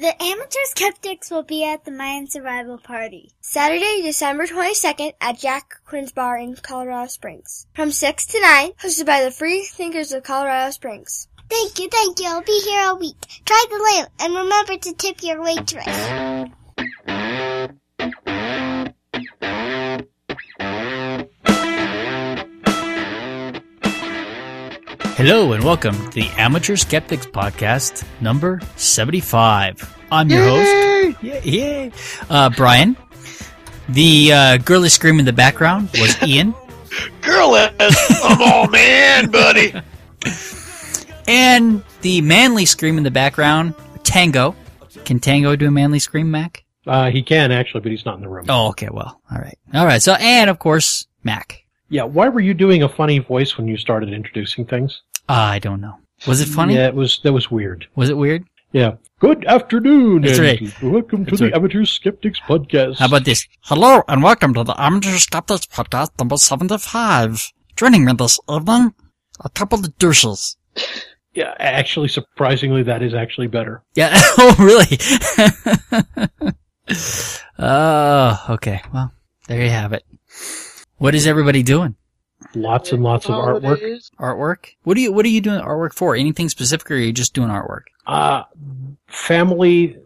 The Amateur Skeptics will be at the Mayan Survival Party, Saturday, December 22nd at Jack Quinn's Bar in Colorado Springs, from 6 to 9, hosted by the Free Thinkers of Colorado Springs. Thank you. I'll be here all week. Try the lamp, and remember to tip your waitress. Hello and welcome to the Amateur Skeptics Podcast, number 75. I'm your host, Brian. The girly scream in the background was Ian. Girly, come on, man, buddy. And the manly scream in the background, Tango. Can Tango do a manly scream, Mac? He can, actually, but he's not in the room. Oh, okay, well, all right. So, and of course, Mac. Yeah, why were you doing a funny voice when you started introducing things? I don't know. Was it funny? Yeah, that was weird. Was it weird? Yeah. Good afternoon, that's right. Welcome to the Amateur Skeptics Podcast. How about this? Hello, and welcome to the Amateur Skeptics Podcast number 75. Joining me this evening, a couple of douches. Yeah, actually, surprisingly, that is actually better. Yeah, oh, really? Oh, okay, well, there you have it. What is everybody doing? Lots and lots of artwork. Artwork? What are you doing artwork for? Anything specific, or are you just doing artwork? Family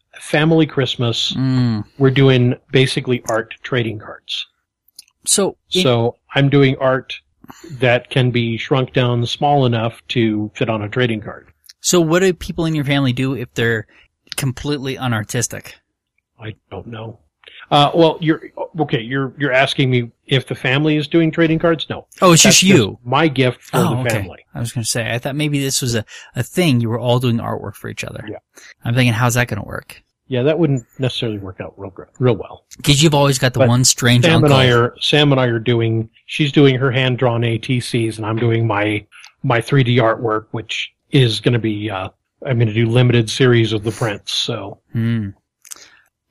Christmas. Mm. We're doing basically art trading cards. So I'm doing art that can be shrunk down small enough to fit on a trading card. So what do people in your family do if they're completely unartistic? I don't know. Well, you're asking me if the family is doing trading cards? No. Oh, it's just you. My gift for the family. Okay. I was going to say, I thought maybe this was a thing. You were all doing artwork for each other. Yeah. I'm thinking, how's that going to work? Yeah, that wouldn't necessarily work out real well. Because you've always got the one strange uncle. She's doing her hand-drawn ATCs, and I'm doing my 3D artwork, which is going to be, I'm going to do limited series of the prints, so. Hmm.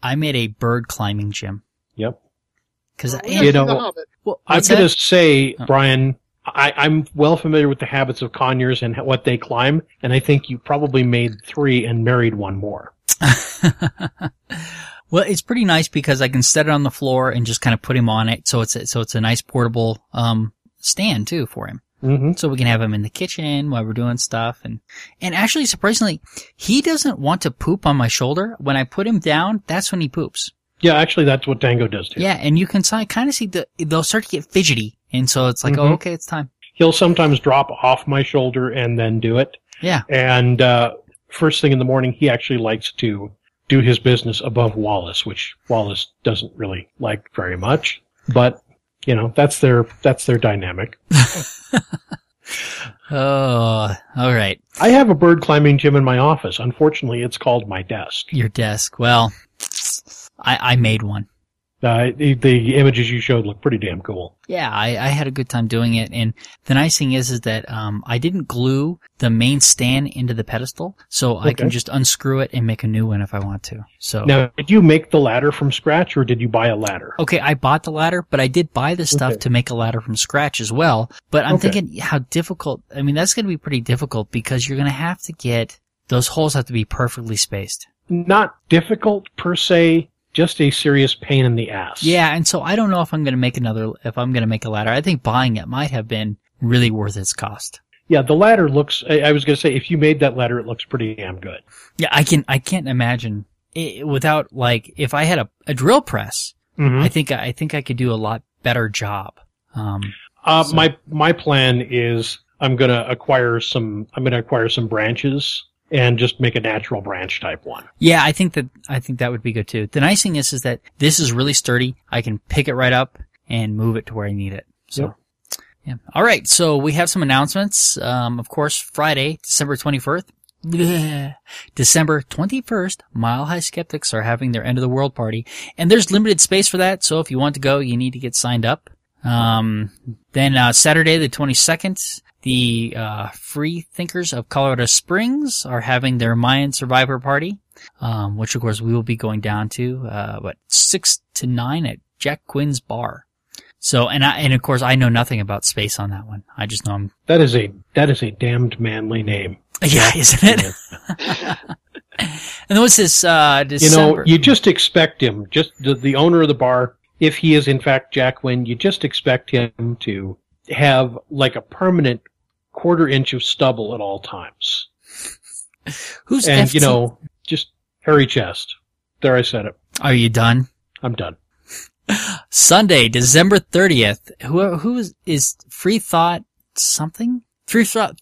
I made a bird climbing gym. Yep. Because I'm going to say, Brian, I'm well familiar with the habits of conures and what they climb, and I think you probably made three and married one more. Well, it's pretty nice because I can set it on the floor and just kind of put him on it, so it's a nice portable stand too for him. Mm-hmm. So we can have him in the kitchen while we're doing stuff. And actually, surprisingly, he doesn't want to poop on my shoulder. When I put him down, that's when he poops. Yeah, actually, that's what Tango does too. Yeah, and you can kind of see they'll start to get fidgety. And so it's like, mm-hmm. Oh, okay, it's time. He'll sometimes drop off my shoulder and then do it. Yeah. And first thing in the morning, he actually likes to do his business above Wallace, which Wallace doesn't really like very much. But, you know, that's their dynamic. Oh, all right. I have a bird climbing gym in my office. Unfortunately, it's called my desk. Your desk. Well, I made one. The images you showed look pretty damn cool. Yeah, I had a good time doing it. And the nice thing is that I didn't glue the main stand into the pedestal, so okay. I can just unscrew it and make a new one if I want to. So now, did you make the ladder from scratch, or did you buy a ladder? Okay, I bought the ladder, but I did buy the stuff to make a ladder from scratch as well. But I'm thinking how difficult – I mean, that's going to be pretty difficult because you're going to have to get – those holes have to be perfectly spaced. Not difficult per se. Just a serious pain in the ass. Yeah, and so I don't know if I'm going to make a ladder. I think buying it might have been really worth its cost. Yeah, the ladder looks, I was going to say, if you made that ladder, it looks pretty damn good. Yeah, I can't imagine it without, like, if I had a drill press, mm-hmm. I think I could do a lot better job. So. My plan is I'm going to acquire some branches. And just make a natural branch type one. Yeah, I think that would be good too. The nice thing is that this is really sturdy. I can pick it right up and move it to where I need it. So, yeah. All right. So we have some announcements. Of course, Friday, December 21st, Mile High Skeptics are having their end of the world party, and there's limited space for that. So if you want to go, you need to get signed up. Then Saturday the 22nd. The Free Thinkers of Colorado Springs are having their Mayan Survivor Party, which, of course, we will be going down to 6 to 9 at Jack Quinn's Bar. So, and of course, I know nothing about space on that one. I just know That is a damned manly name. Yeah, isn't it? And what's this December? You know, you just expect him, just the owner of the bar, if he is in fact Jack Quinn, you just expect him to have like a permanent quarter-inch of stubble at all times. Who's and FT? You know, just hairy chest. There, I said it. Are you done? I'm done. Sunday, December 30th. Who is Free Thought something? Free Thought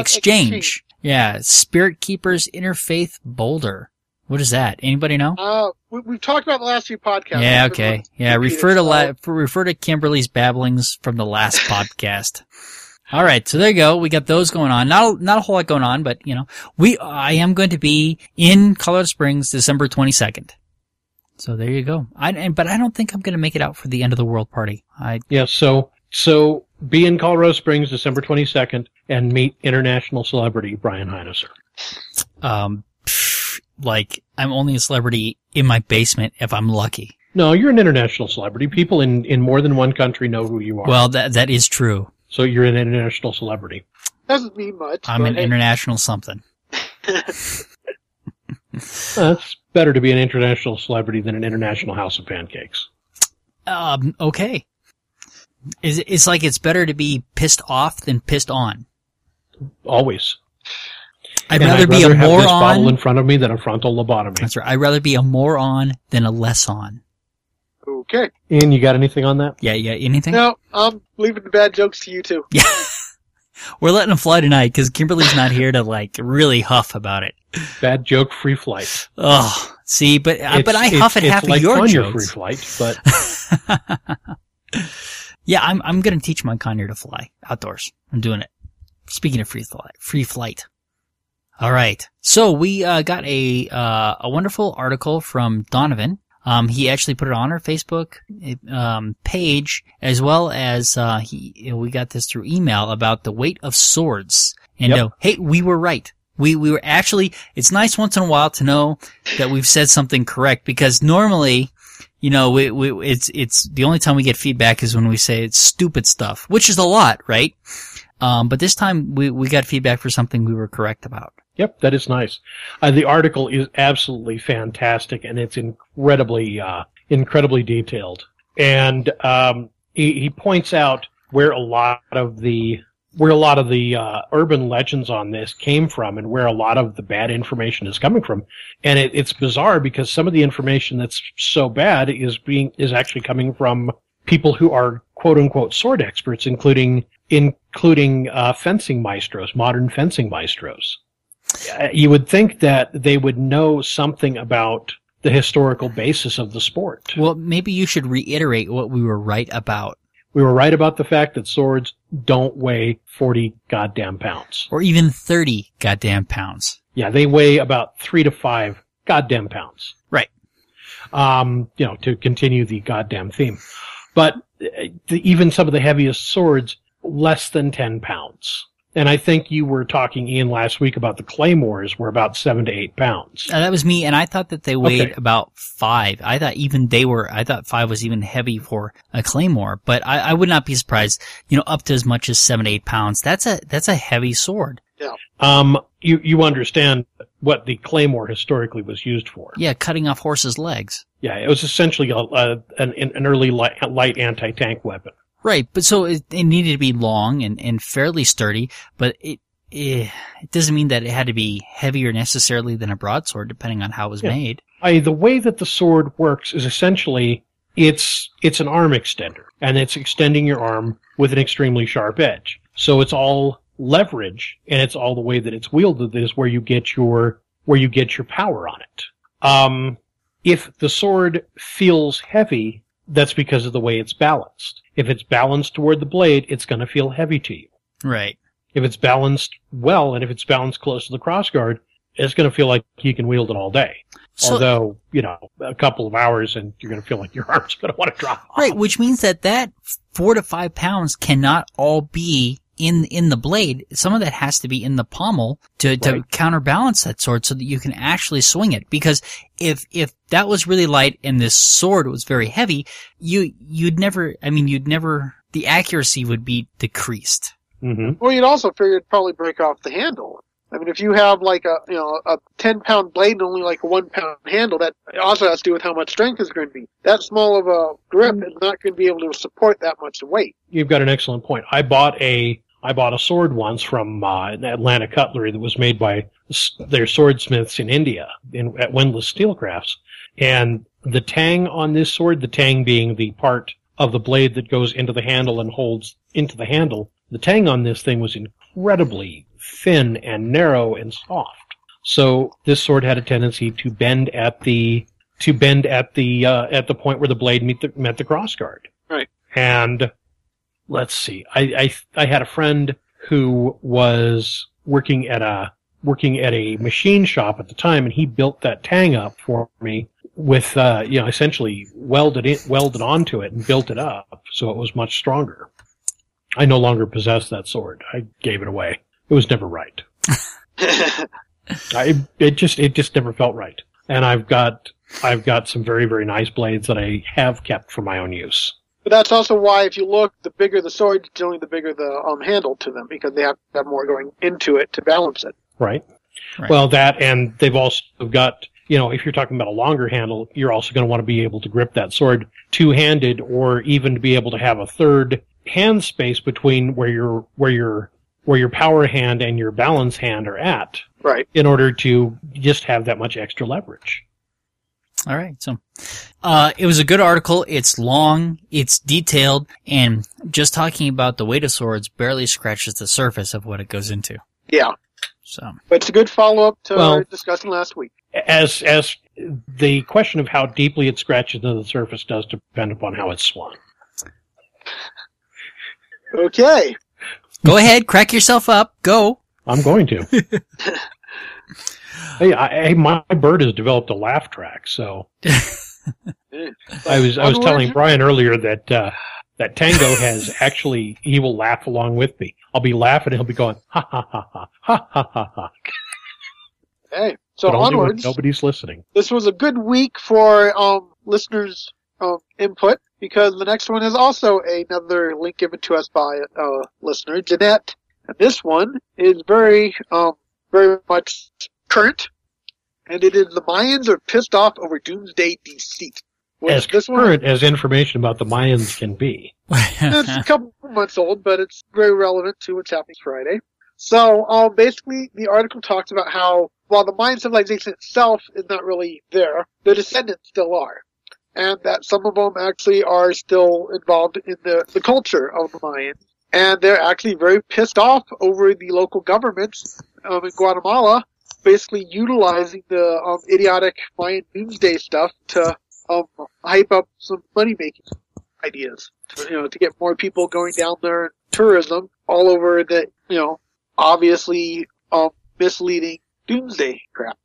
Exchange. Yeah, Spirit Keepers Interfaith Boulder. What is that? Anybody know? We've talked about the last few podcasts. Yeah, okay. Yeah, refer to Kimberly's babblings from the last podcast. All right, so there you go. We got those going on. Not a whole lot going on, but you know, I am going to be in Colorado Springs December 22nd. So there you go. But I don't think I'm going to make it out for the end of the world party. So be in Colorado Springs December 22nd and meet international celebrity Brian Heineser. Like, I'm only a celebrity in my basement if I'm lucky. No, you're an international celebrity. People in more than one country know who you are. Well, that is true. So you're an international celebrity. Doesn't mean much. I'm an international something. It's better to be an international celebrity than an international house of pancakes. Okay. It's like it's better to be pissed off than pissed on. Always. I'd rather be a moron. Have this bottle in front of me than a frontal lobotomy. That's right. I'd rather be a moron than a less on. Okay. Ian, you got anything on that? Yeah, anything? No, I'm leaving the bad jokes to you two. Yeah. We're letting them fly tonight because Kimberly's not here to like really huff about it. Bad joke, free flight. Oh, see, but I huff at half of your jokes. It's like Kanye free flight, but yeah, I'm gonna teach my Kanye to fly outdoors. I'm doing it. Speaking of free flight. All right, so we got a wonderful article from Donovan. He actually put it on our Facebook page, as well as we got this through email about the weight of swords. And yep. Hey, we were right. We were actually. It's nice once in a while to know that we've said something correct, because normally, you know, it's the only time we get feedback is when we say it's stupid stuff, which is a lot, right? But this time we got feedback for something we were correct about. Yep, that is nice. The article is absolutely fantastic, and it's incredibly detailed. And he points out where a lot of the urban legends on this came from, and where a lot of the bad information is coming from. And it's bizarre because some of the information that's so bad is actually coming from people who are quote unquote sword experts, including fencing maestros, modern fencing maestros. You would think that they would know something about the historical basis of the sport. Well, maybe you should reiterate what we were right about. We were right about the fact that swords don't weigh 40 goddamn pounds. Or even 30 goddamn pounds. Yeah, they weigh about 3 to 5 goddamn pounds. Right. You know, to continue the goddamn theme. But even some of the heaviest swords, less than 10 pounds. And I think you were talking, Ian, last week about the claymores were about 7 to 8 pounds. That was me, and I thought that they weighed about 5. I thought 5 was even heavy for a claymore, but I would not be surprised, you know, up to as much as 7 to 8 pounds. That's a heavy sword. Yeah. You understand what the claymore historically was used for. Yeah, cutting off horses' legs. Yeah, it was essentially an early light anti-tank weapon. Right, but so it needed to be long and fairly sturdy, but it doesn't mean that it had to be heavier necessarily than a broadsword, depending on how it was made. The way that the sword works is essentially it's an arm extender, and it's extending your arm with an extremely sharp edge. So it's all leverage, and it's all the way that it's wielded that is where you get your power on it. If the sword feels heavy, that's because of the way it's balanced. If it's balanced toward the blade, it's going to feel heavy to you. Right. If it's balanced well, and if it's balanced close to the crossguard, it's going to feel like you can wield it all day. So, although, you know, a couple of hours and you're going to feel like your arm's going to want to drop off. Right, which means that 4 to 5 pounds cannot all be in the blade. Some of that has to be in the pommel to counterbalance that sword so that you can actually swing it. Because if that was really light and this sword was very heavy, you'd never the accuracy would be decreased. Mm-hmm. Well, you'd also figure it'd probably break off the handle. I mean, if you have like a, you know, a 10-pound blade and only like a 1-pound handle, that also has to do with how much strength is going to be. That small of a grip is not going to be able to support that much weight. You've got an excellent point. I bought a sword once from Atlanta Cutlery that was made by their swordsmiths in India at Windlass Steelcrafts. And the tang on this sword, the tang being the part of the blade that goes into the handle and holds into the handle, the tang on this thing was incredibly thin and narrow and soft. So this sword had a tendency to bend at the point where the blade met the crossguard. Right. And let's see. I had a friend who was working at a machine shop at the time, and he built that tang up for me with essentially welded onto it and built it up so it was much stronger. I no longer possess that sword. I gave it away. It was never right. It just never felt right. And I've got some very, very nice blades that I have kept for my own use. But that's also why, if you look, the bigger the sword, generally the bigger the handle to them, because they have to have more going into it to balance it. Right. Well, that, and they've also got, you know, if you're talking about a longer handle, you're also going to want to be able to grip that sword two-handed, or even to be able to have a third hand space between where your power hand and your balance hand are at. Right. In order to just have that much extra leverage. All right. So, it was a good article. It's long, it's detailed, and just talking about the weight of swords barely scratches the surface of what it goes into. Yeah. So, but it's a good follow-up to our discussion last week. As the question of how deeply it scratches into the surface does depend upon how it's swung. Okay. Go ahead, crack yourself up. Go. I'm going to. Hey, my bird has developed a laugh track, so I was telling Brian earlier that that Tango has actually, he will laugh along with me. I'll be laughing, and he'll be going ha ha ha ha ha ha ha ha. Hey, so onwards. Nobody's listening. This was a good week for listeners' input, because the next one is also another link given to us by a listener, Jeanette, and this one is very much current, and it is the Mayans are pissed off over doomsday deceit. As current as information about the Mayans can be. It's a couple of months old, but it's very relevant to what's happening Friday. So basically, the article talks about how, while the Mayan civilization itself is not really there, their descendants still are, and that some of them actually are still involved in the culture of the Mayans, and they're actually very pissed off over the local governments in Guatemala basically utilizing the idiotic Mayan doomsday stuff to hype up some money-making ideas, to get more people going down there, tourism all over the, obviously misleading doomsday crap.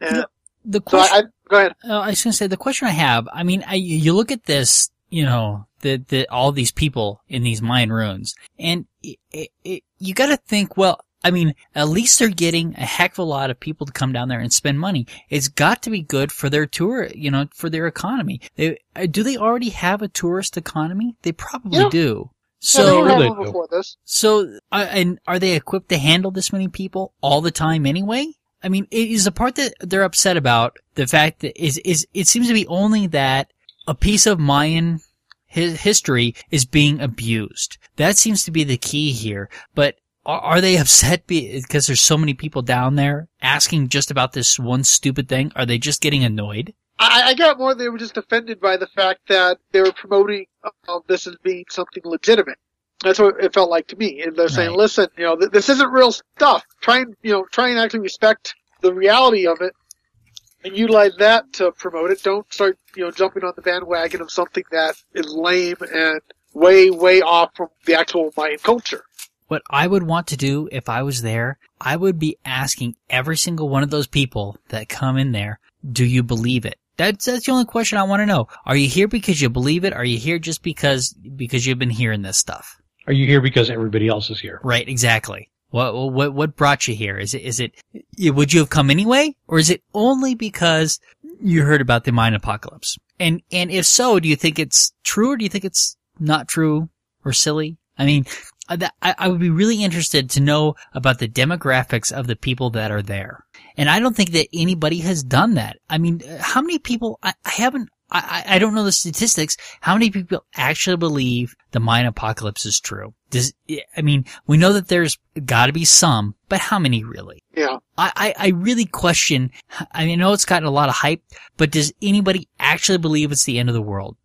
And the question, so go ahead. I was going to say, the question I have, I mean, you look at this, all these people in these Mayan ruins, and you got to think, well, I mean, at least they're getting a heck of a lot of people to come down there and spend money. It's got to be good for their tour, for their economy. Do they already have a tourist economy? They probably do. So, yeah, they before this. So, and are they equipped to handle this many people all the time anyway? I mean, it is the part that they're upset about. The fact that is it seems to be only that a piece of Mayan history is being abused. That seems to be the key here, but. Are they upset because there's so many people down there asking just about this one stupid thing? Are they just getting annoyed? I got more they were just offended by the fact that they were promoting this as being something legitimate. That's what it felt like to me. And they're saying, listen, this isn't real stuff. Try and actually respect the reality of it and utilize that to promote it. Don't start, jumping on the bandwagon of something that is lame and way, way off from the actual Mayan culture. What I would want to do if I was there, I would be asking every single one of those people that come in there, do you believe it? That's the only question I want to know. Are you here because you believe it? Are you here just because you've been hearing this stuff? Are you here because everybody else is here? Right, exactly. What brought you here? Is it would you have come anyway? Or is it only because you heard about the Mayan apocalypse? And if so, do you think it's true or do you think it's not true or silly? I mean, I would be really interested to know about the demographics of the people that are there. And I don't think that anybody has done that. I mean, how many people, I don't know the statistics, how many people actually believe the Mayan apocalypse is true? I mean, we know that there's gotta be some, but how many really? Yeah. I really question, I know it's gotten a lot of hype, but does anybody actually believe it's the end of the world?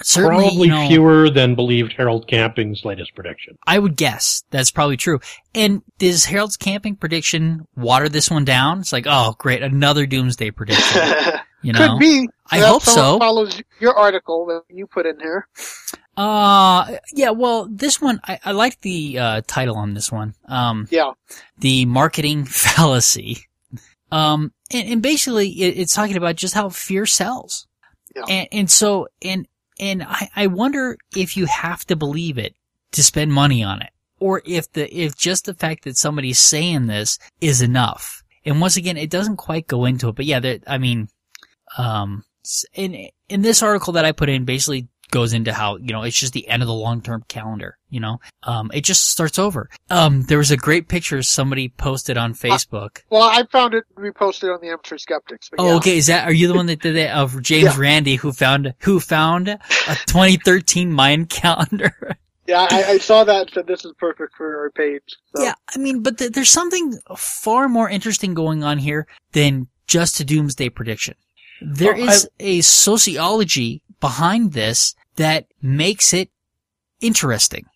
Certainly, probably fewer than believed Harold Camping's latest prediction. I would guess that's probably true. And does Harold's Camping prediction water this one down? It's like, oh, great, another doomsday prediction. Could be. I hope so. Follows your article that you put in here. Yeah. Well, this one I like the title on this one. Yeah. The marketing fallacy. And basically, it's talking about just how fear sells. Yeah. And I wonder if you have to believe it to spend money on it, or if just the fact that somebody's saying this is enough. And once again, it doesn't quite go into it, but yeah, in this article that I put in basically goes into how, it's just the end of the long-term calendar, it just starts over. There was a great picture somebody posted on Facebook. I found it reposted on the Amateur Skeptics. But okay. Are you the one that did that of James Randi who found a 2013 Mayan calendar? Yeah, I saw that and said this is perfect for our page. So. Yeah, but there's something far more interesting going on here than just a doomsday prediction. There is a sociology behind this that makes it interesting.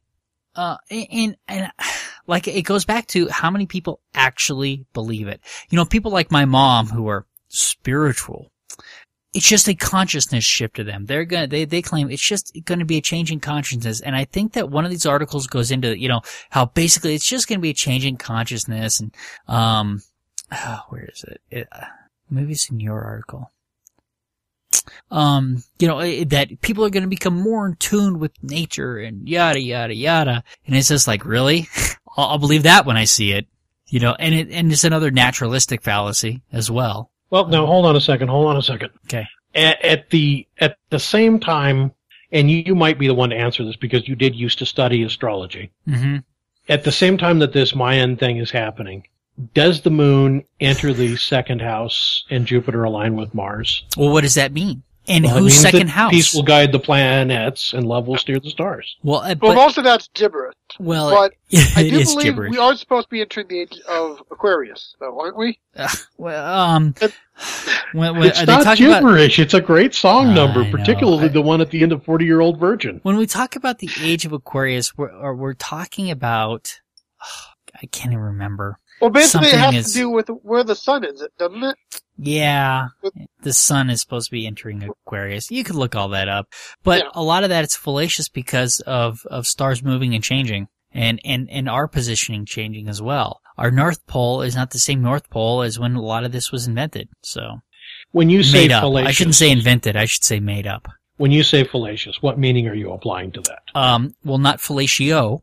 And like it goes back to how many people actually believe it. People like my mom who are spiritual. It's just a consciousness shift to them. They claim it's just going to be a change in consciousness. And I think that one of these articles goes into, how basically it's just going to be a change in consciousness. And, where is it? Maybe it's in your article. That people are going to become more in tune with nature and yada, yada, yada. And it's just like, really? I'll believe that when I see it, and it's another naturalistic fallacy as well. Well, now hold on a second. Okay. At the same time, and you might be the one to answer this because you did used to study astrology. Mm-hmm. At the same time that this Mayan thing is happening, does the moon enter the second house and Jupiter align with Mars? Well, what does that mean? And whose second house? Peace will guide the planets and love will steer the stars. Well, most of that's gibberish. Well, but I do believe gibberish. We are supposed to be entering the age of Aquarius, though, aren't we? It's not gibberish. It's a great song number, particularly the one at the end of 40-Year-Old Virgin. When we talk about the age of Aquarius, we're talking about I can't even remember. Well, basically, it has to do with where the sun is, doesn't it? Yeah, the sun is supposed to be entering Aquarius. You could look all that up, but a lot of that it's fallacious because of stars moving and changing, and our positioning changing as well. Our North Pole is not the same North Pole as when a lot of this was invented. So, when you say fallacious, I shouldn't say invented. I should say made up. When you say fallacious, what meaning are you applying to that? Well, not fellatio.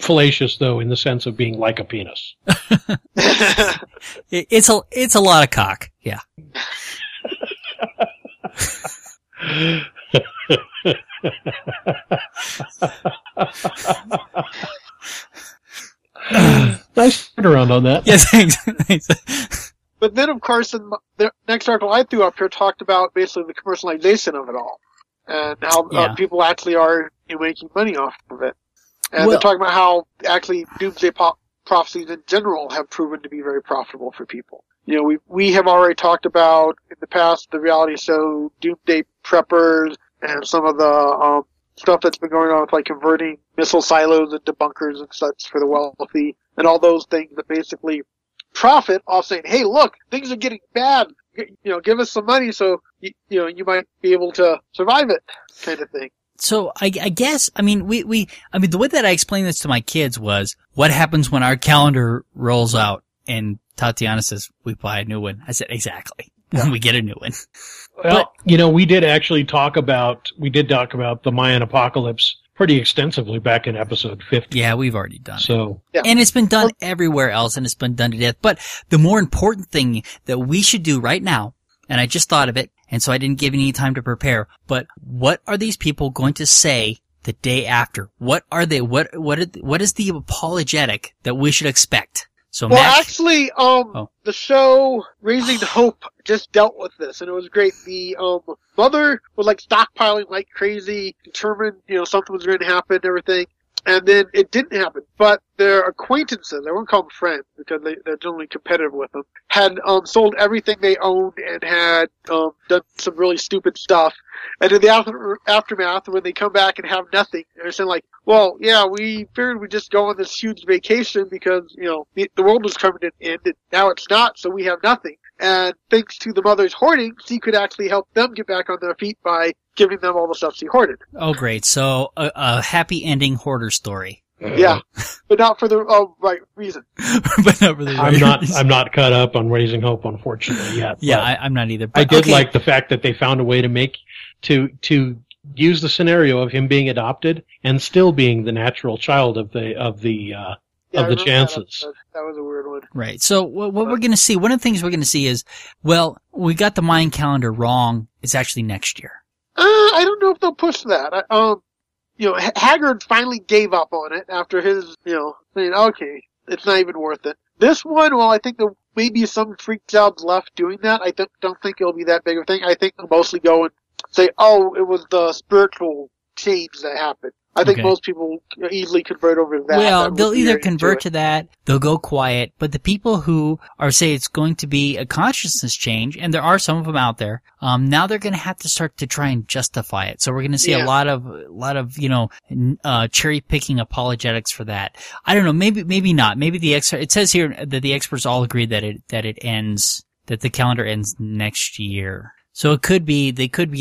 Fallacious, though, in the sense of being like a penis. It's a lot of cock, yeah. Nice turnaround on that. Yeah, thanks. But then, of course, in the next article I threw up here talked about basically the commercialization of it all and how people actually are making money off of it. And they're talking about how actually doomsday prophecies in general have proven to be very profitable for people. We have already talked about in the past the reality show Doomsday Preppers and some of the stuff that's been going on with like converting missile silos into bunkers and such for the wealthy and all those things that basically profit off saying, "Hey, look, things are getting bad. Give us some money so you might be able to survive it," kind of thing. So I guess, we the way that I explained this to my kids was, what happens when our calendar rolls out? And Tatiana says, we buy a new one. I said, exactly. When we get a new one. Well, we did talk about the Mayan apocalypse pretty extensively back in episode 50. Yeah, we've already done it. And it's been done everywhere else and it's been done to death. But the more important thing that we should do right now, and I just thought of it, and so I didn't give any time to prepare. But what are these people going to say the day after. What are they? What is the apologetic that we should expect? So well, actually, the show Raising Hope just dealt with this, and it was great. The mother was like stockpiling like crazy, determined something was going to happen, and everything. And then it didn't happen, but their acquaintances, I won't call them friends because they're generally competitive with them, had sold everything they owned and had done some really stupid stuff. And in the aftermath, when they come back and have nothing, they're saying like, well, yeah, we figured we'd just go on this huge vacation because, the world was coming to an end and now it's not, so we have nothing. And thanks to the mother's hoarding, she could actually help them get back on their feet by giving them all the stuff she hoarded. Oh, great. So a happy ending hoarder story. Yeah, but not for the right reason. But not for the right reason. I'm not caught up on Raising Hope, unfortunately, yet. Yeah, I'm not either. But I did like the fact that they found a way to to use the scenario of him being adopted and still being the natural child of the chances. That was a weird one. Right. So what we're going to see, one of the things we're going to see is, well, we got the Mayan calendar wrong. It's actually next year. I don't know if they'll push that. Haggard finally gave up on it after his, saying, okay, it's not even worth it. This one, well, I think there may be some freak jobs left doing that. I don't think it'll be that big of a thing. I think they'll mostly go and say, oh, it was the spiritual change that happened. I think most people easily convert over to that. Well, they'll either convert to that, they'll go quiet, but the people who say it's going to be a consciousness change, and there are some of them out there, now they're going to have to start to try and justify it. So we're going to see a lot of cherry picking apologetics for that. I don't know, maybe not. Maybe it says here that the experts all agree that the calendar ends next year. So they could be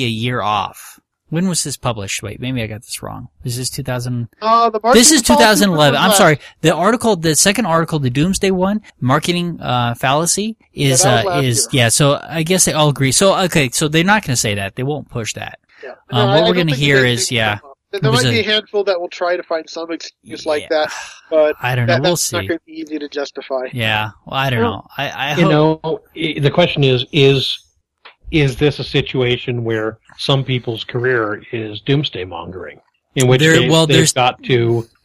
a year off. When was this published? Wait, maybe I got this wrong. Is this 2000? This is 2011. I'm sorry. The second article, the Doomsday one, marketing fallacy is. So I guess they all agree. So okay, so they're not going to say that. They won't push that. Yeah. What we're going to hear is there might be a handful that will try to find some excuse like that, but I don't know. We'll see. That's not going to be easy to justify. Yeah. Well, I don't know. I hope the question is. Is this a situation where some people's career is doomsday mongering? In which case,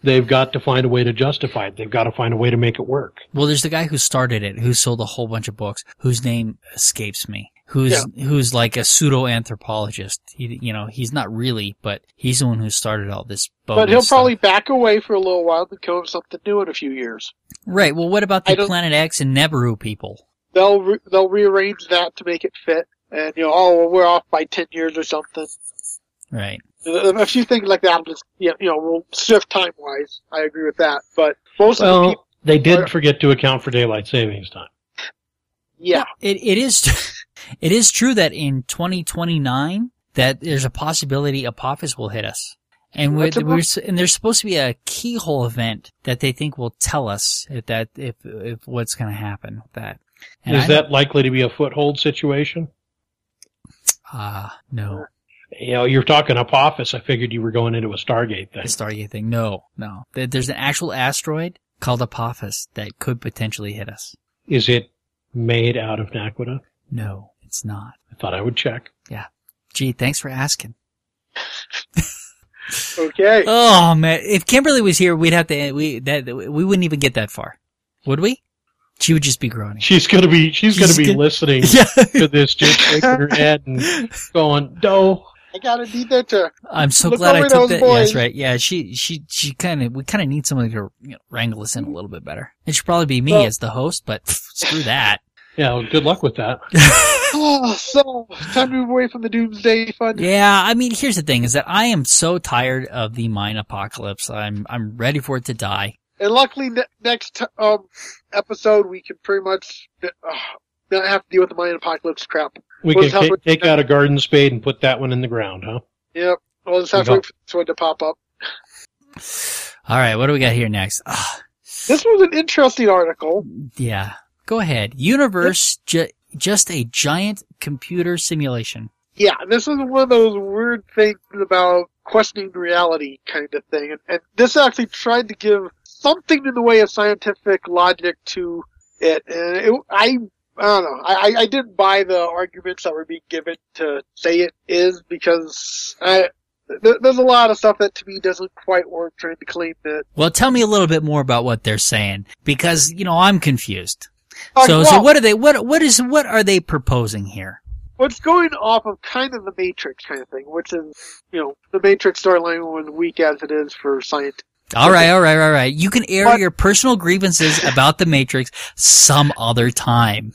they've got to find a way to justify it. They've got to find a way to make it work. Well, there's the guy who started it, who sold a whole bunch of books, whose name escapes me. Who's like a pseudo anthropologist. He's not really, but he's the one who started all this. But he'll probably back away for a little while and come up with something new in a few years. Right. Well, what about the Planet X and Nebaru people? They'll rearrange that to make it fit. And, we're off by 10 years or something. Right. A few things like that, we'll shift time-wise. I agree with that. But most of the people... they did forget to account for daylight savings time. Yeah. It is true that in 2029 that there's a possibility Apophis will hit us. And there's supposed to be a keyhole event that they think will tell us if what's going to happen with that. And is that likely to be a foothold situation? No. You're talking Apophis. I figured you were going into a Stargate thing. A Stargate thing. No. There's an actual asteroid called Apophis that could potentially hit us. Is it made out of naquita? No, it's not. I thought I would check. Yeah. Gee, thanks for asking. Okay. Oh, man. If Kimberly was here, we wouldn't even get that far. Would we? She would just be groaning. She's gonna be listening to this, just shaking her head and going, "No, I gotta need that to." I'm so glad I took that. Yes, right. Yeah, we kind of need somebody to wrangle us in a little bit better. It should probably be me as the host, but screw that. Yeah, well, good luck with that. So time to move away from the doomsday fun. Yeah, I mean, here's the thing: is that I am so tired of the mine apocalypse. I'm ready for it to die. And luckily, next episode, we can pretty much not have to deal with the Mayan apocalypse crap. We'll take out a garden spade and put that one in the ground, huh? Yep. We'll just have to wait for this one to pop up. All right, what do we got here next? This was an interesting article. Yeah. Go ahead. Universe, just a giant computer simulation. Yeah, this is one of those weird things about questioning reality kind of thing. And this actually tried to give something in the way of scientific logic to it. And I don't know. I didn't buy the arguments that were being given to say it is because there's a lot of stuff that to me doesn't quite work practically. But... Well, tell me a little bit more about what they're saying, because, you know, I'm confused. So what are they, what are they proposing here? Well, it's going off of kind of the Matrix kind of thing, which is, you know, the Matrix storyline was weak as it is for scientists. All right. You can air your personal grievances about the Matrix some other time.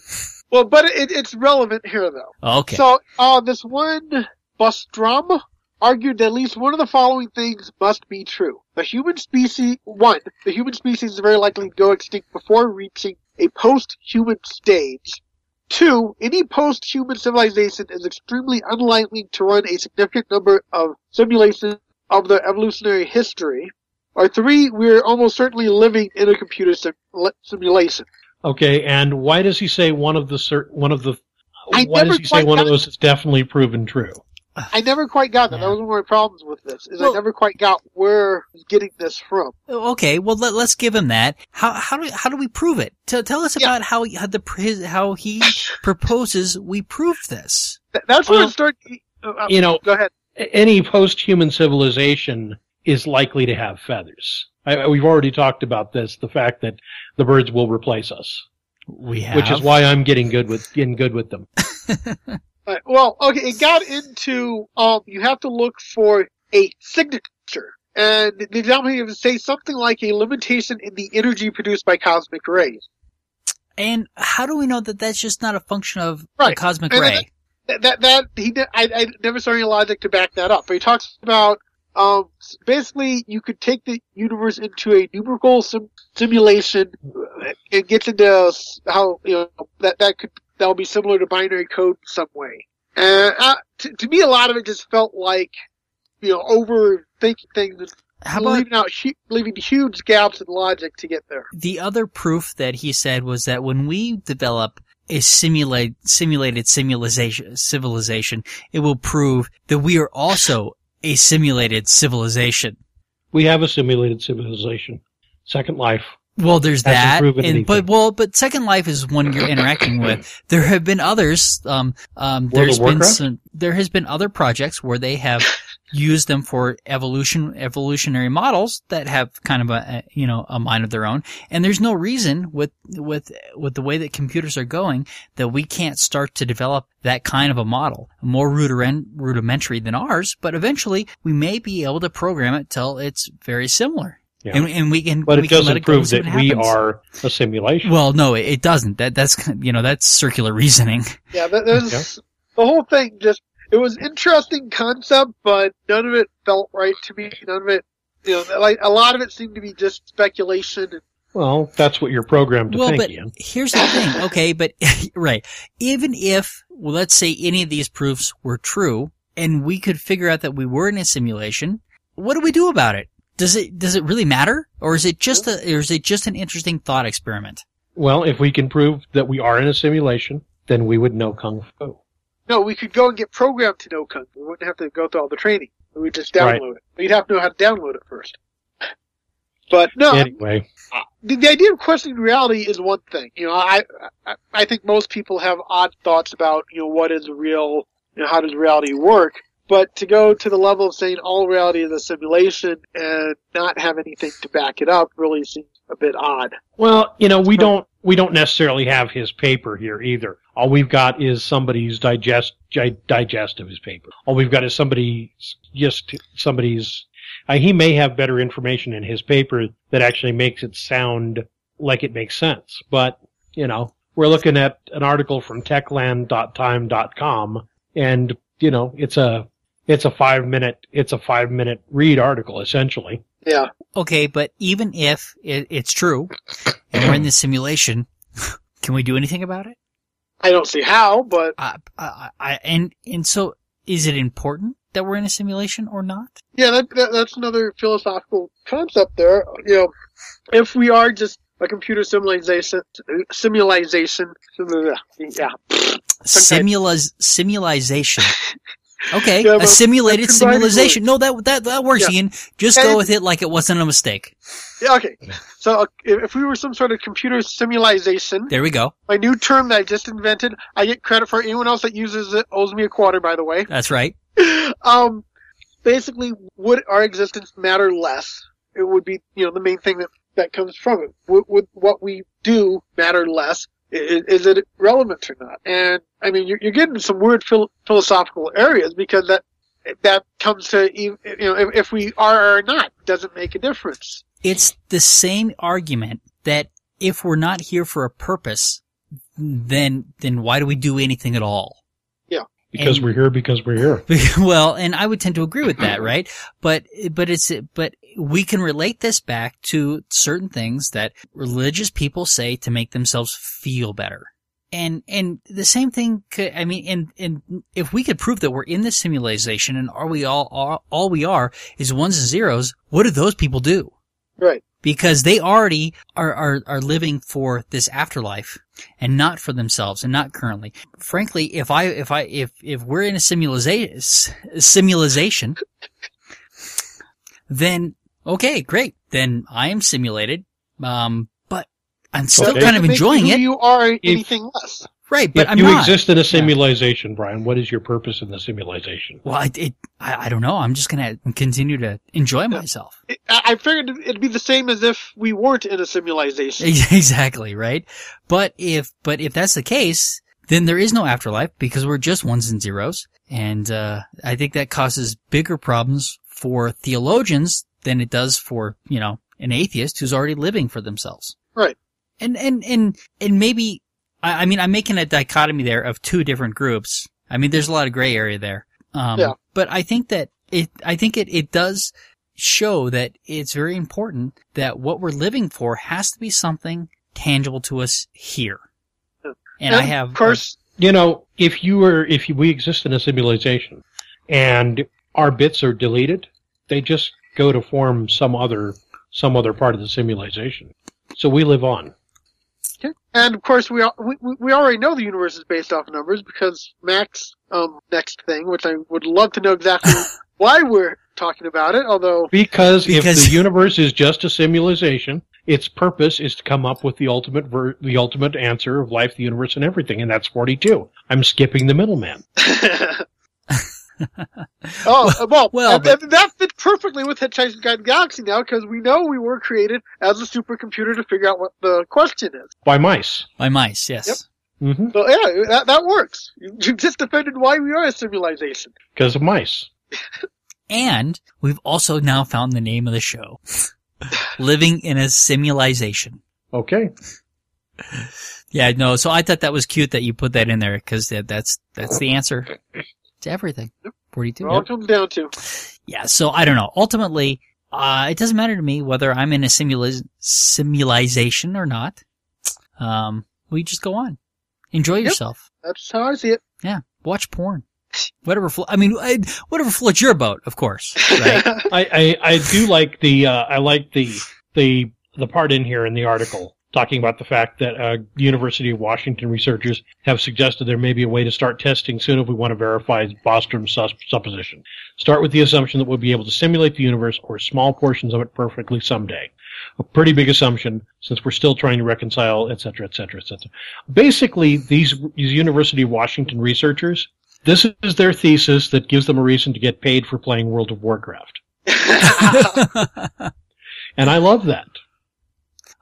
Well, but it's relevant here, though. Okay. So, this one, Bostrom, argued that at least one of the following things must be true. The human species is very likely to go extinct before reaching a post-human stage. 2, any post-human civilization is extremely unlikely to run a significant number of simulations of their evolutionary history. Or 3, we're almost certainly living in a computer simulation. Okay, and why does he say one of those is definitely proven true? I never quite got that. Yeah. That was one of my problems with this. I never quite got where he's getting this from. Okay, well let's give him that. How do we prove it? Tell us about how he proposes we prove this. That's where it starts. You know, go ahead. Any post-human civilization is likely to have feathers. We've already talked about this, the fact that the birds will replace us. We have. Which is why I'm getting good with them. Right, well, okay, it got into, you have to look for a signature. And the example here would say something like a limitation in the energy produced by cosmic rays. And how do we know that that's just not a function of a cosmic ray? I never saw any logic to back that up. But he talks about, basically, you could take the universe into a numerical simulation and get into how, you know, that would be similar to binary code in some way. And to me, a lot of it just felt like, you know, overthinking things. How about leaving huge gaps in logic to get there? The other proof that he said was that when we develop a simulated civilization, it will prove that we are also a simulated civilization. We have a simulated civilization. Second Life. Well, there's that, but Second Life is one you're interacting with. There have been others. There has been other projects where they have used them for evolutionary models that have kind of a mind of their own. And there's no reason with the way that computers are going that we can't start to develop that kind of a model, more rudimentary than ours. But eventually, we may be able to program it till it's very similar. Yeah. And we can, but it doesn't prove that we are a simulation. Well, no, it doesn't. That's circular reasoning. Yeah, the whole thing. Just it was an interesting concept, but none of it felt right to me. None of it, you know, like a lot of it seemed to be just speculation. Well, that's what you're programmed to think. Well, but Ian, here's the thing. Okay, but right, even if let's say any of these proofs were true, and we could figure out that we were in a simulation, what do we do about it? Does it really matter, or is it just an interesting thought experiment? Well, if we can prove that we are in a simulation, then we would know Kung Fu. No, we could go and get programmed to know Kung Fu. We wouldn't have to go through all the training. We'd just download it. We'd have to know how to download it first. But no. Anyway, the idea of questioning reality is one thing. You know, I think most people have odd thoughts about, you know, what is real, you know, how does reality work. But to go to the level of saying all reality is a simulation and not have anything to back it up really seems a bit odd. Well, you know, we don't necessarily have his paper here either. All we've got is somebody's digest of his paper. All we've got is somebody's. He may have better information in his paper that actually makes it sound like it makes sense. But, you know, we're looking at an article from techland.time.com, and, you know, it's a five minute read article, essentially. Yeah. Okay, but even if it's true and we're in this simulation, can we do anything about it? I don't see how, but so is it important that we're in a simulation or not? Yeah, that's another philosophical concept there. You know, if we are just a computer simulization. Okay, yeah, a simulated simulization. No, that works, yeah. Ian. Just go with it like it wasn't a mistake. Yeah, okay. So if we were some sort of computer simulization. There we go. My new term that I just invented. I get credit for it. Anyone else that uses it owes me a quarter, by the way. That's right. basically would our existence matter less? It would be, you know, the main thing that comes from it. Would what we do matter less? Is it relevant or not? And I mean, you're getting some weird philosophical areas, because that comes to, you know, if we are or not, doesn't make a difference. It's the same argument that if we're not here for a purpose, then why do we do anything at all? Yeah, because we're here because we're here. Well, and I would tend to agree with that, right? But we can relate this back to certain things that religious people say to make themselves feel better. And the same thing could, I mean, and if we could prove that we're in this simulization and are we all we are is ones and zeros, what do those people do? Right. Because they already are living for this afterlife and not for themselves and not currently. Frankly, if we're in a simulization, then okay, great. Then I am simulated. I'm still kind of enjoying it. You are anything less, right? But I'm not. You exist in a simulization, yeah. Brian. What is your purpose in the simulization? Well, I don't know. I'm just going to continue to enjoy myself. I figured it'd be the same as if we weren't in a simulization. Exactly, right? But if that's the case, then there is no afterlife because we're just ones and zeros, and I think that causes bigger problems for theologians than it does for, you know, an atheist who's already living for themselves, right? And maybe, I mean, I'm making a dichotomy there of two different groups. I mean, there's a lot of gray area there. But I think that it does show that it's very important that what we're living for has to be something tangible to us here. And I have, of course, you know, if we exist in a simulization and our bits are deleted, they just go to form some other part of the simulization. So we live on. Okay. And of course, we already know the universe is based off numbers because Mac's next thing, which I would love to know exactly why we're talking about it, although... Because if the universe is just a simulization, its purpose is to come up with the ultimate answer of life, the universe, and everything, and that's 42. I'm skipping the middleman. Well, that fits perfectly with Hitchhiker's Guide to the Galaxy now, because we know we were created as a supercomputer to figure out what the question is. By mice. By mice, yes. Yep. Mm-hmm. So, yeah, that works. You just defended why we are a simulization. Because of mice. And we've also now found the name of the show. Living in a Simulization. Okay. Yeah, no, so I thought that was cute that you put that in there, because that's the answer. Everything. 42. All comes down to. Yeah, so I don't know. Ultimately, it doesn't matter to me whether I'm in a simulization or not. We just go on. Enjoy yourself. That's how I see it. Yeah. Watch porn. Whatever floats your boat, of course. Right? I do like the part in here in the article talking about the fact that University of Washington researchers have suggested there may be a way to start testing soon if we want to verify Bostrom's supposition. Start with the assumption that we'll be able to simulate the universe or small portions of it perfectly someday. A pretty big assumption, since we're still trying to reconcile, et cetera, et cetera, et cetera. Basically, these University of Washington researchers, this is their thesis that gives them a reason to get paid for playing World of Warcraft. And I love that.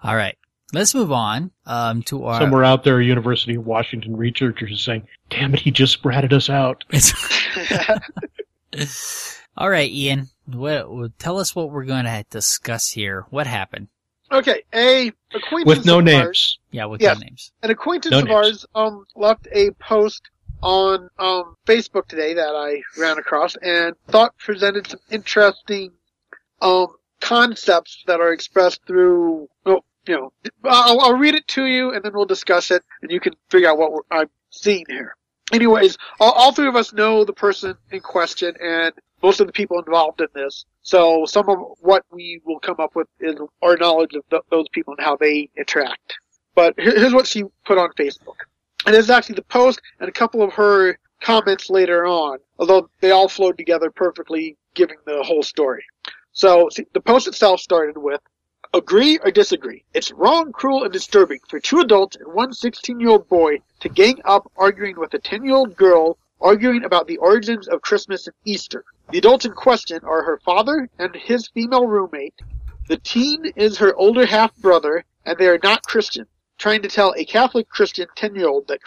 All right. Let's move on to our... Somewhere out there, University of Washington researchers is saying, damn it, he just ratted us out. All right, Ian, tell us what we're going to discuss here. What happened? Okay, an acquaintance of ours. An acquaintance of ours left a post on Facebook today that I ran across and thought presented some interesting concepts that are expressed through... You know, I'll read it to you, and then we'll discuss it, and you can figure out what I'm seeing here. Anyways, all three of us know the person in question, and most of the people involved in this. So some of what we will come up with is our knowledge of those people and how they interact. But here's what she put on Facebook. And this is actually the post and a couple of her comments later on, although they all flowed together perfectly, giving the whole story. So the post itself started with, "Agree or disagree? It's wrong, cruel, and disturbing for two adults and one 16-year-old boy to gang up arguing with a 10-year-old girl arguing about the origins of Christmas and Easter. The adults in question are her father and his female roommate. The teen is her older half-brother, and they are not Christian, trying to tell a Catholic Christian 10-year-old that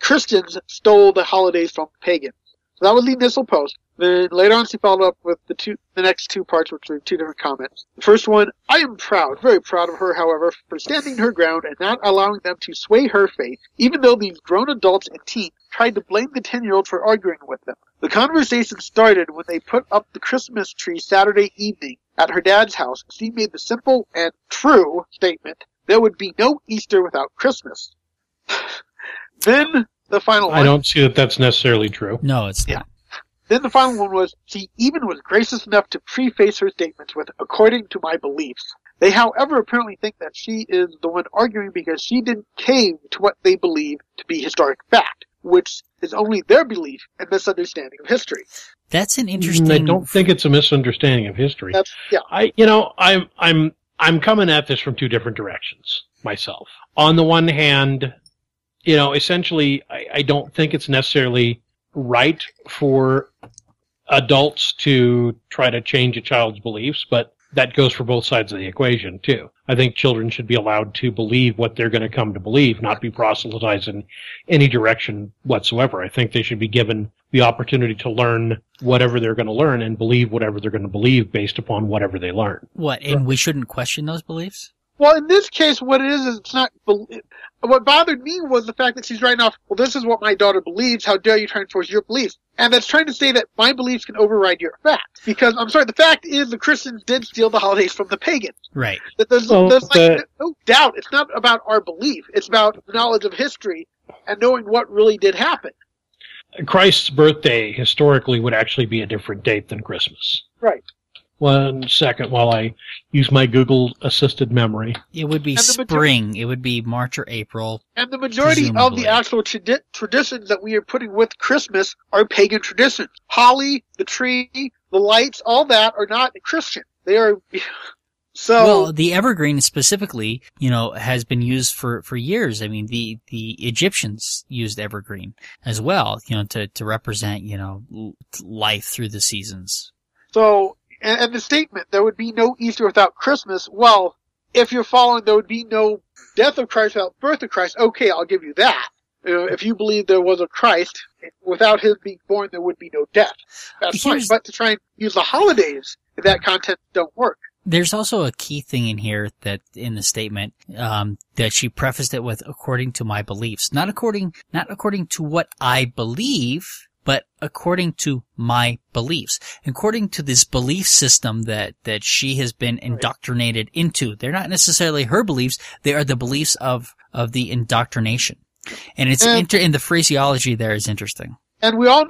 Christians stole the holidays from pagans. So that was the initial post. Then later on she followed up with the next two parts, which were two different comments. The first one, I am proud, very proud of her, however, for standing her ground and not allowing them to sway her faith, even though these grown adults and teens tried to blame the 10-year-old for arguing with them. The conversation started when they put up the Christmas tree Saturday evening at her dad's house. She made the simple and true statement, there would be no Easter without Christmas. Then the final one. I don't see that that's necessarily true. No, it's not. Then the final one was, she even was gracious enough to preface her statements with, according to my beliefs. They, however, apparently think that she is the one arguing because she didn't cave to what they believe to be historic fact, which is only their belief and misunderstanding of history. That's an interesting... I don't think it's a misunderstanding of history. Yeah. I'm coming at this from two different directions myself. On the one hand, essentially, I don't think it's necessarily right for adults to try to change a child's beliefs, but that goes for both sides of the equation, too. I think children should be allowed to believe what they're going to come to believe, not be proselytized in any direction whatsoever. I think they should be given the opportunity to learn whatever they're going to learn and believe whatever they're going to believe based upon whatever they learn. What, and we shouldn't question those beliefs? Well, in this case, what it is it's not... What bothered me was the fact that she's writing off, well, this is what my daughter believes, how dare you try and force your beliefs? And that's trying to say that my beliefs can override your fact. Because, I'm sorry, the fact is the Christians did steal the holidays from the pagans. Right. There's no doubt. It's not about our belief. It's about the knowledge of history and knowing what really did happen. Christ's birthday, historically, would actually be a different date than Christmas. Right. 1 second while I use my Google-assisted memory. It would be spring. It would be March or April. And the majority presumably of the actual traditions that we are putting with Christmas are pagan traditions. Holly, the tree, the lights, all that are not Christian. They are... So, well, the evergreen specifically, has been used for years. I mean, the Egyptians used evergreen as well, to represent, life through the seasons. So... And the statement, there would be no Easter without Christmas, well, if you're following, there would be no death of Christ without birth of Christ, okay, I'll give you that. If you believe there was a Christ, without his being born, there would be no death. That's fine, but to try and use the holidays, that content don't work. There's also a key thing in here that, in the statement, that she prefaced it with, according to my beliefs. Not according to what I believe, but according to my beliefs, according to this belief system that she has been indoctrinated into. They're not necessarily her beliefs. They are the beliefs of the indoctrination. And it's and the phraseology there is interesting. And we all,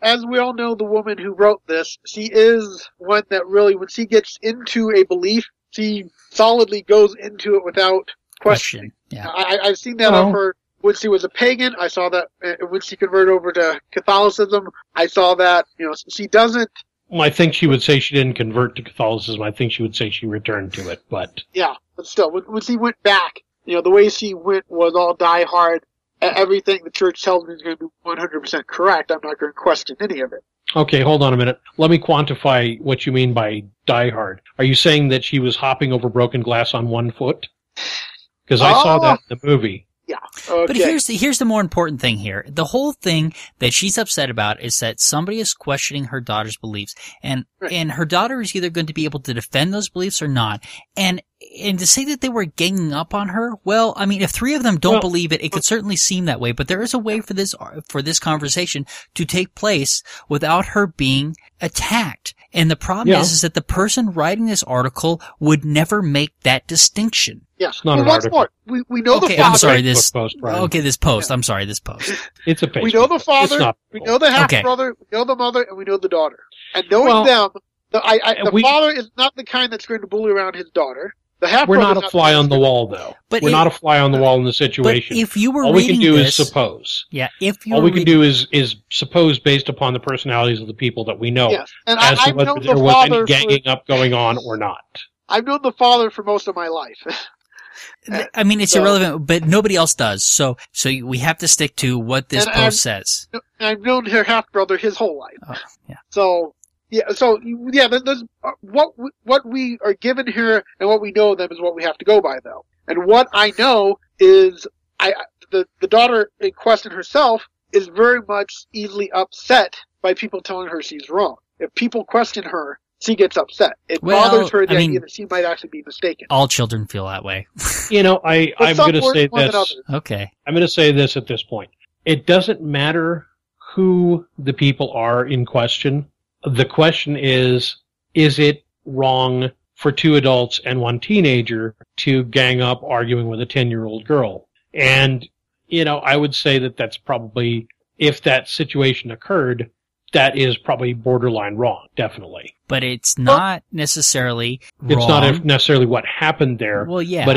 as we all know, the woman who wrote this, she is one that really, when she gets into a belief, she solidly goes into it without question. Yeah. I've seen that of her. When she was a pagan, I saw that. When she converted over to Catholicism, I saw that, she doesn't... Well, I think she would say she didn't convert to Catholicism. I think she would say she returned to it, but... Yeah, but still, when she went back, the way she went was all die-hard. Everything the church tells me is going to be 100% correct. I'm not going to question any of it. Okay, hold on a minute. Let me quantify what you mean by die-hard. Are you saying that she was hopping over broken glass on one foot? Because I saw that in the movie. Yeah. Okay. But here's the more important thing here. The whole thing that she's upset about is that somebody is questioning her daughter's beliefs, and her daughter is either going to be able to defend those beliefs or not. And to say that they were ganging up on her, well, I mean, if three of them don't believe it, it could certainly seem that way. But there is a way for this conversation to take place without her being attacked. And the problem is that the person writing this article would never make that distinction. Yes, yeah. Not an article. More, we know the father. I'm sorry, this post. Brian. Okay, this post. Yeah. I'm sorry, this post. It's a page. We know the father. We know the half brother. We know the mother, and we know the daughter. And knowing them, the father is not the kind that's going to bully around his daughter. We're not a fly on the wall, though. We're not a fly on the wall in the situation. But if you were reading this... All we can do is suppose. Yeah, if you all we can do is suppose based upon the personalities of the people that we know. Yes, and I've known the father for... ganging up going on or not. I've known the father for most of my life. I mean, it's irrelevant, but nobody else does. So we have to stick to what this post says. I've known her half-brother his whole life. Oh, yeah. So, what we are given here and what we know of them is what we have to go by, though. And what I know is the daughter in question herself is very much easily upset by people telling her she's wrong. If people question her, she gets upset. It bothers her idea that she might actually be mistaken. All children feel that way. I'm going to say this. Okay. I'm going to say this at this point. It doesn't matter who the people are in question. The question is it wrong for two adults and one teenager to gang up arguing with a 10-year-old girl? And, I would say that that's probably, if that situation occurred, that is probably borderline wrong, definitely. But it's not necessarily wrong. It's not necessarily what happened there. Well, yeah. But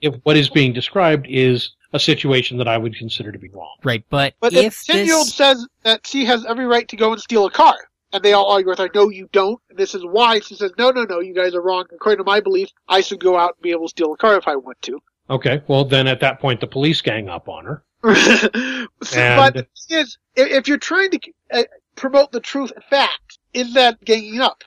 if what is being described is a situation that I would consider to be wrong. Right, but if the 10-year-old says that she has every right to go and steal a car, and they all argue with her, no, you don't, and this is why, she says, no, you guys are wrong. According to my belief, I should go out and be able to steal a car if I want to. Okay, well, then at that point, the police gang up on her. But the thing is, if you're trying to promote the truth and fact, is that ganging up?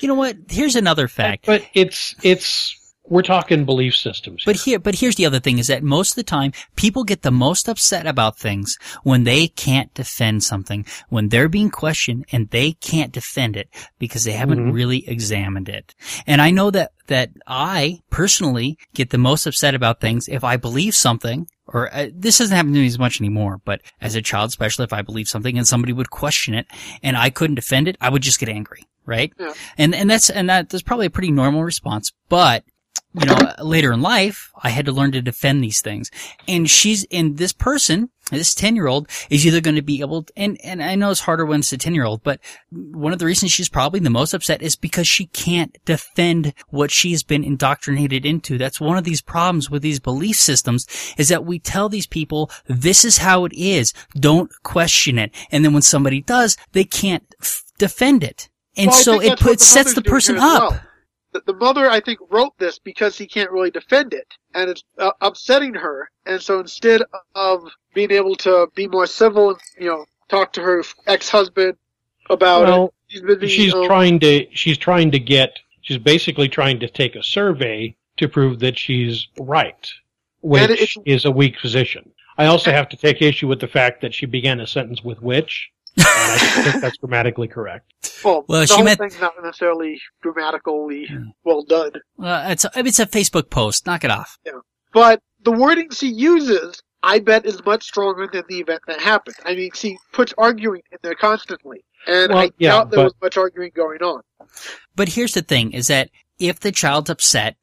You know what? Here's another fact. But it's we're talking belief systems here. But here's the other thing is that most of the time people get the most upset about things when they can't defend something, when they're being questioned and they can't defend it because they haven't really examined it. And I know that I personally get the most upset about things if I believe something. Or this doesn't happen to me as much anymore, but as a child, especially if I believed something and somebody would question it and I couldn't defend it, I would just get angry, right? Yeah. And that's probably a pretty normal response. But later in life, I had to learn to defend these things. And this person, this 10-year-old, is either going to be able to, and I know it's harder when it's a 10-year-old, but one of the reasons she's probably the most upset is because she can't defend what she's been indoctrinated into. That's one of these problems with these belief systems is that we tell these people, this is how it is. Don't question it. And then when somebody does, they can't defend it. And so it sets the person up. Well. The mother, I think, wrote this because he can't really defend it, and it's upsetting her. And so instead of being able to be more civil and talk to her ex-husband about it, she's basically trying to take a survey to prove that she's right, which is a weak position. I also have to take issue with the fact that she began a sentence with which. And I think that's grammatically correct. Well, the whole thing's not necessarily grammatically well done. It's a Facebook post. Knock it off. Yeah. But the wording she uses, I bet, is much stronger than the event that happened. I mean, she puts arguing in there constantly. And I doubt there was much arguing going on. But here's the thing, is that if the child's upset,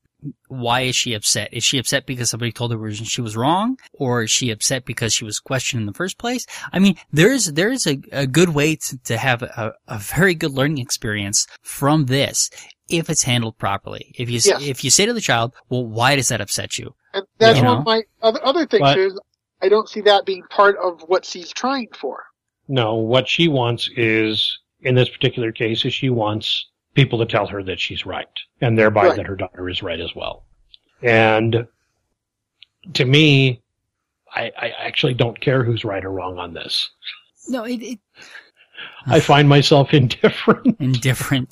why is she upset? Is she upset because somebody told her she was wrong? Or is she upset because she was questioned in the first place? I mean, there is a good way to have a very good learning experience from this if it's handled properly. If you say to the child, well, why does that upset you? And that's one of my other things is I don't see that being part of what she's trying for. No, what she wants is, in this particular case, she wants people to tell her that she's right, and thereby that her daughter is right as well. And to me, I actually don't care who's right or wrong on this. No, I find myself indifferent. Indifferent.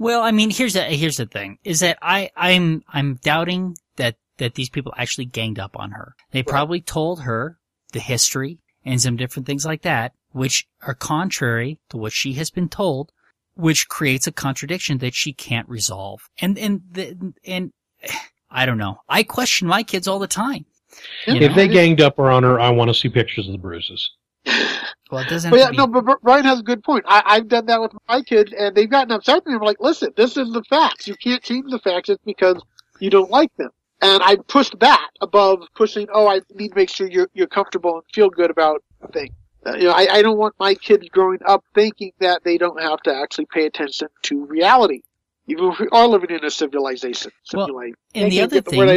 Well, I mean, here's the thing: is that I'm doubting that these people actually ganged up on her. They probably told her the history and some different things like that, which are contrary to what she has been told, which creates a contradiction that she can't resolve. And I don't know. I question my kids all the time. If they ganged up on her, I want to see pictures of the bruises. Well, it doesn't. But Ryan has a good point. I've done that with my kids, and they've gotten upset with me. I'm like, listen, this is the facts. You can't change the facts just because you don't like them. And I pushed that above pushing, I need to make sure you're comfortable and feel good about the thing. I don't want my kids growing up thinking that they don't have to actually pay attention to reality, even if we are living in a civilization. I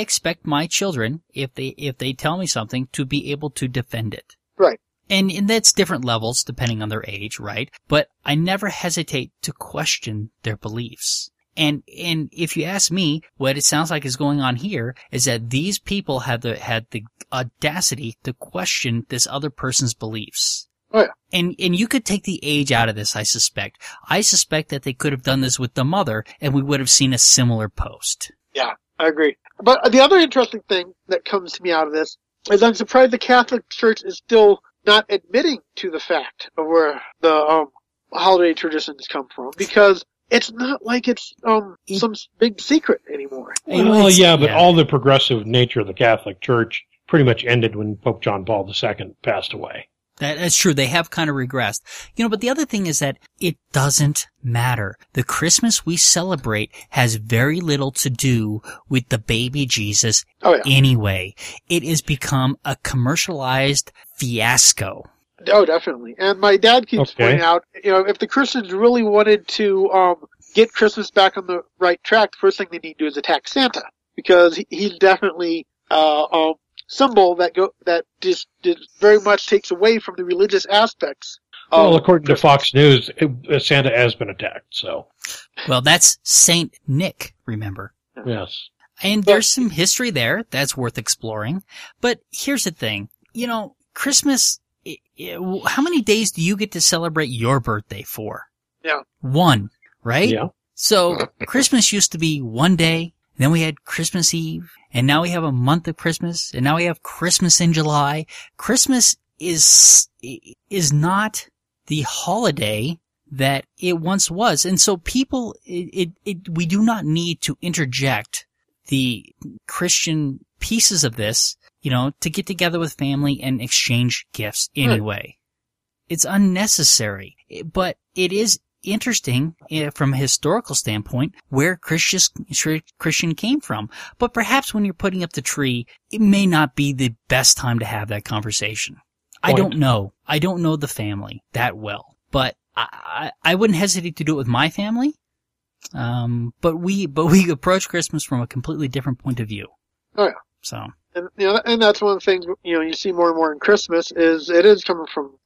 expect my children, if they tell me something, to be able to defend it. Right. And that's different levels depending on their age, right? But I never hesitate to question their beliefs. And if you ask me, what it sounds like is going on here is that these people had the audacity to question this other person's beliefs. Oh, yeah. And you could take the age out of this, I suspect. I suspect that they could have done this with the mother, and we would have seen a similar post. Yeah, I agree. But the other interesting thing that comes to me out of this is I'm surprised the Catholic Church is still not admitting to the fact of where the holiday traditions come from, because it's not like it's some big secret anymore. Well, yeah, but all the progressive nature of the Catholic Church pretty much ended when Pope John Paul II passed away. That's true. They have kind of regressed. You know, but the other thing is that it doesn't matter. The Christmas we celebrate has very little to do with the baby Jesus anyway. It has become a commercialized fiasco. Oh, definitely. And my dad keeps pointing out, you know, if the Christians really wanted to get Christmas back on the right track, the first thing they need to do is attack Santa, because he's definitely symbol that just very much takes away from the religious aspects. Well, according to Fox News, Santa has been attacked. So, well, that's Saint Nick, remember? Yes. And there's some history there that's worth exploring. But here's the thing, you know, Christmas. How many days do you get to celebrate your birthday for? Yeah, one, right? Yeah. So Christmas used to be one day. Then we had Christmas Eve, and now we have a month of Christmas, and now we have Christmas in July. Christmas is not the holiday that it once was. And so people, we do not need to interject the Christian pieces of this, you know, to get together with family and exchange gifts anyway. Right. It's unnecessary, but it is interesting from a historical standpoint where Christian came from. But perhaps when you're putting up the tree, it may not be the best time to have that conversation. Point. I don't know. I don't know the family that well, but I wouldn't hesitate to do it with my family. But we approach Christmas from a completely different point of view. Oh yeah. So. And, you know, and that's one of the things, you know, you see more and more in Christmas is it is coming from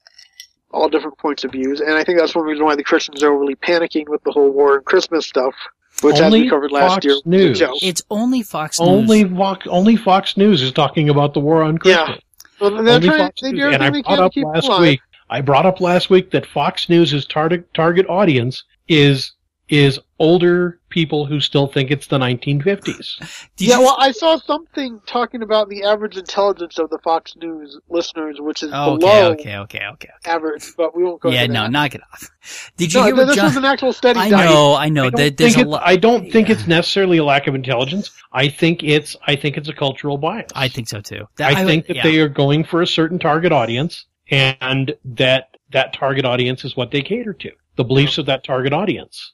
all different points of views, and I think that's one reason why the Christians are overly panicking with the whole war and Christmas stuff, which only as we covered last Fox year. News. It's only Fox News. Only Fox News is talking about the war on Christmas. Yeah. Well, that's right. And I brought up last week that Fox News' target audience is older people who still think it's the 1950s. Yeah, well, I saw something talking about the average intelligence of the Fox News listeners, which is below average, but we won't go into that. Yeah, no, knock it off. Did you hear what John... was an actual study. I know. I don't think it's necessarily a lack of intelligence. I think it's a cultural bias. I think so, too. I think they are going for a certain target audience, and that target audience is what they cater to, the beliefs of that target audience.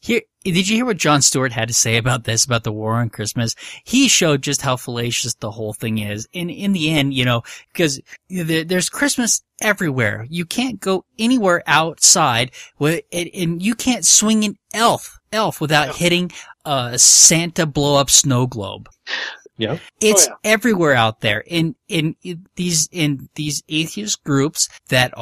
Did you hear what Jon Stewart had to say about this, about the war on Christmas? He showed just how fallacious the whole thing is. And in the end, you know, because there's Christmas everywhere. You can't go anywhere outside, and you can't swing an elf without hitting a Santa blow-up snow globe. Yeah. It's everywhere out there in these atheist groups that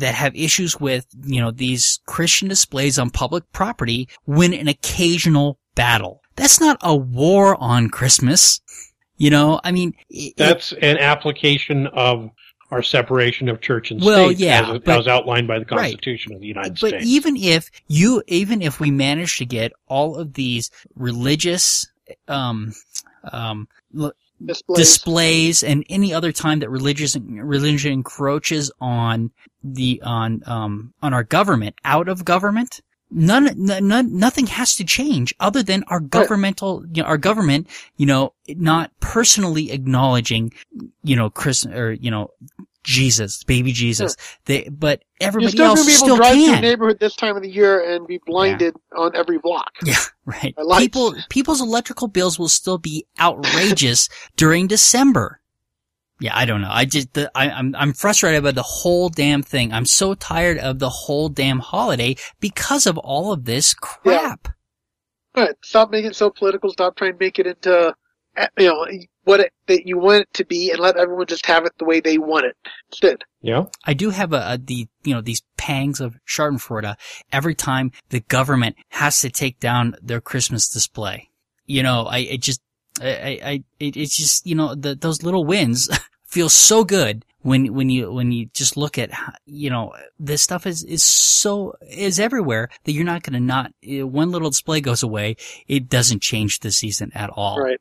have issues with, you know, these Christian displays on public property win an occasional battle. That's not a war on Christmas. You know, I mean, that's an application of our separation of church and state as outlined by the Constitution of the United States. But even if we manage to get all of these religious displays and any other time that religion encroaches on our government, out of government, nothing has to change other than our government, you know, not personally acknowledging, you know, Jesus, baby Jesus. Sure. But everybody else still can. You're still going to be able to drive through a neighborhood this time of the year and be blinded on every block. Yeah, right. People's electrical bills will still be outrageous during December. Yeah, I don't know. I'm frustrated by the whole damn thing. I'm so tired of the whole damn holiday because of all of this crap. Yeah. All right. Stop making it so political. Stop trying to make it into, you know, what it, that you want it to be, and let everyone just have it the way they want it instead. Yeah, I do have these pangs of Schadenfreude every time the government has to take down their Christmas display. You know, those little wins feel so good when you just look at, you know, this stuff is everywhere that you're not going to not, one little display goes away, it doesn't change the season at all. Right.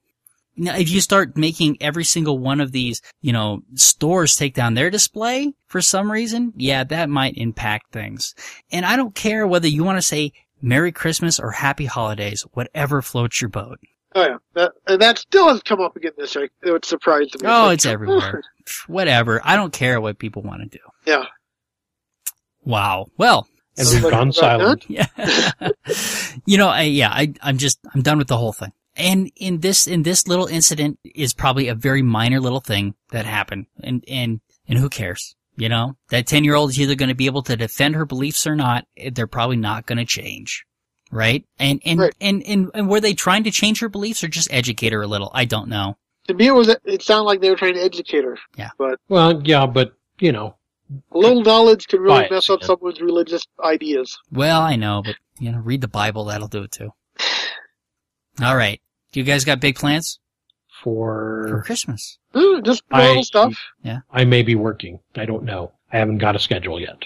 Now, if you start making every single one of these, you know, stores take down their display for some reason, yeah, that might impact things. And I don't care whether you want to say Merry Christmas or Happy Holidays, whatever floats your boat. Oh, yeah. That still hasn't come up again this year. It would surprise me. Oh, it's everywhere. Whatever. I don't care what people want to do. Yeah. Wow. Well. And we've gone silent. Yeah. You know, I'm done with the whole thing. And in this little incident is probably a very minor little thing that happened. And who cares? You know, that 10-year-old is either going to be able to defend her beliefs or not. They're probably not going to change. Right? And were they trying to change her beliefs or just educate her a little? I don't know. To me, it sounded like they were trying to educate her. Yeah. But you know, a little knowledge can really mess up someone's religious ideas. Well, I know, but you know, read the Bible, that'll do it too. All right. Do you guys got big plans? For Christmas. Just normal stuff. Yeah. I may be working. I don't know. I haven't got a schedule yet.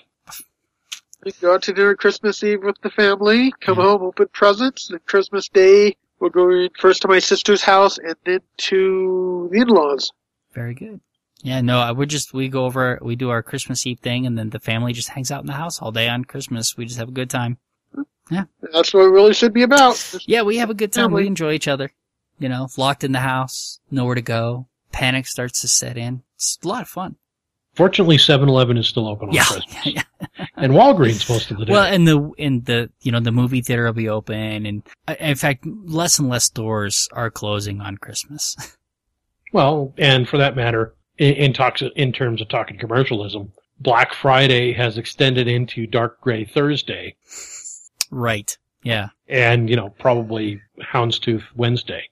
We go out to dinner Christmas Eve with the family, come home, open presents, and Christmas Day we're going first to my sister's house and then to the in-laws. Very good. Yeah, no, we do our Christmas Eve thing, and then the family just hangs out in the house all day on Christmas. We just have a good time. Yeah. That's what it really should be about. Yeah, we have a good time. Family. We enjoy each other. You know, locked in the house, nowhere to go. Panic starts to set in. It's a lot of fun. Fortunately, 7-Eleven is still open on Christmas. Yeah. And Walgreens most of the day. Well, and the movie theater will be open, and in fact, less and less stores are closing on Christmas. Well, and for that matter, in terms of talking commercialism, Black Friday has extended into Dark Gray Thursday. Right. Yeah. And, you know, probably Houndstooth Wednesday.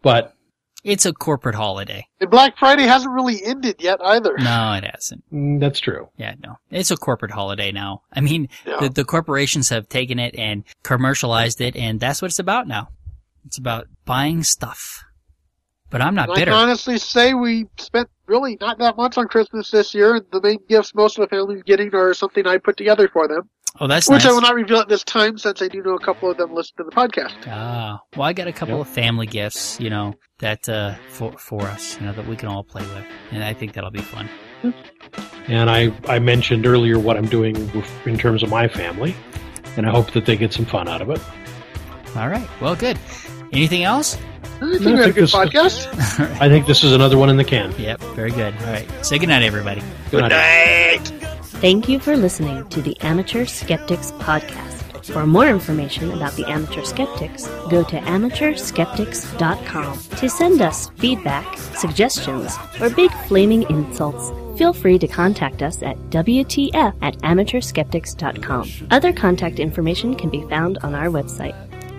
But it's a corporate holiday. And Black Friday hasn't really ended yet either. No, it hasn't. That's true. Yeah, no. It's a corporate holiday now. I mean, the corporations have taken it and commercialized it, and that's what it's about now. It's about buying stuff. But I'm not bitter. I can honestly say we spent really not that much on Christmas this year, and the main gifts most of the family's getting are something I put together for them. Oh, that's nice. Which I will not reveal at this time, since I do know a couple of them listen to the podcast. Ah, well, I got a couple of family gifts, you know, that for us, you know, that we can all play with, and I think that'll be fun. And I mentioned earlier what I'm doing in terms of my family, and I hope that they get some fun out of it. All right, well, good. Anything else? I think we had a good podcast. Right. I think this is another one in the can. Yep, very good. All right, say goodnight, everybody. Good night. Thank you for listening to the Amateur Skeptics Podcast. For more information about the Amateur Skeptics, go to amateurskeptics.com. To send us feedback, suggestions, or big flaming insults, feel free to contact us at WTF@amateurskeptics.com. Other contact information can be found on our website.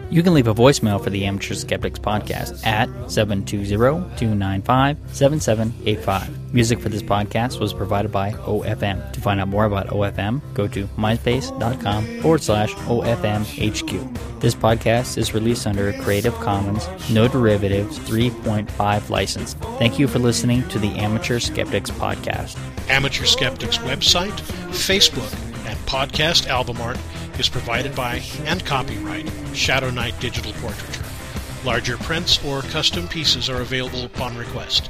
You can leave a voicemail for the Amateur Skeptics Podcast at 720-295-7785. Music for this podcast was provided by OFM. To find out more about OFM, go to myspace.com/OFMHQ. This podcast is released under a Creative Commons No Derivatives 3.5 license. Thank you for listening to the Amateur Skeptics Podcast. Amateur Skeptics website, Facebook, and podcast album art is provided by and copyright Shadow Knight Digital Portraiture. Larger prints or custom pieces are available upon request.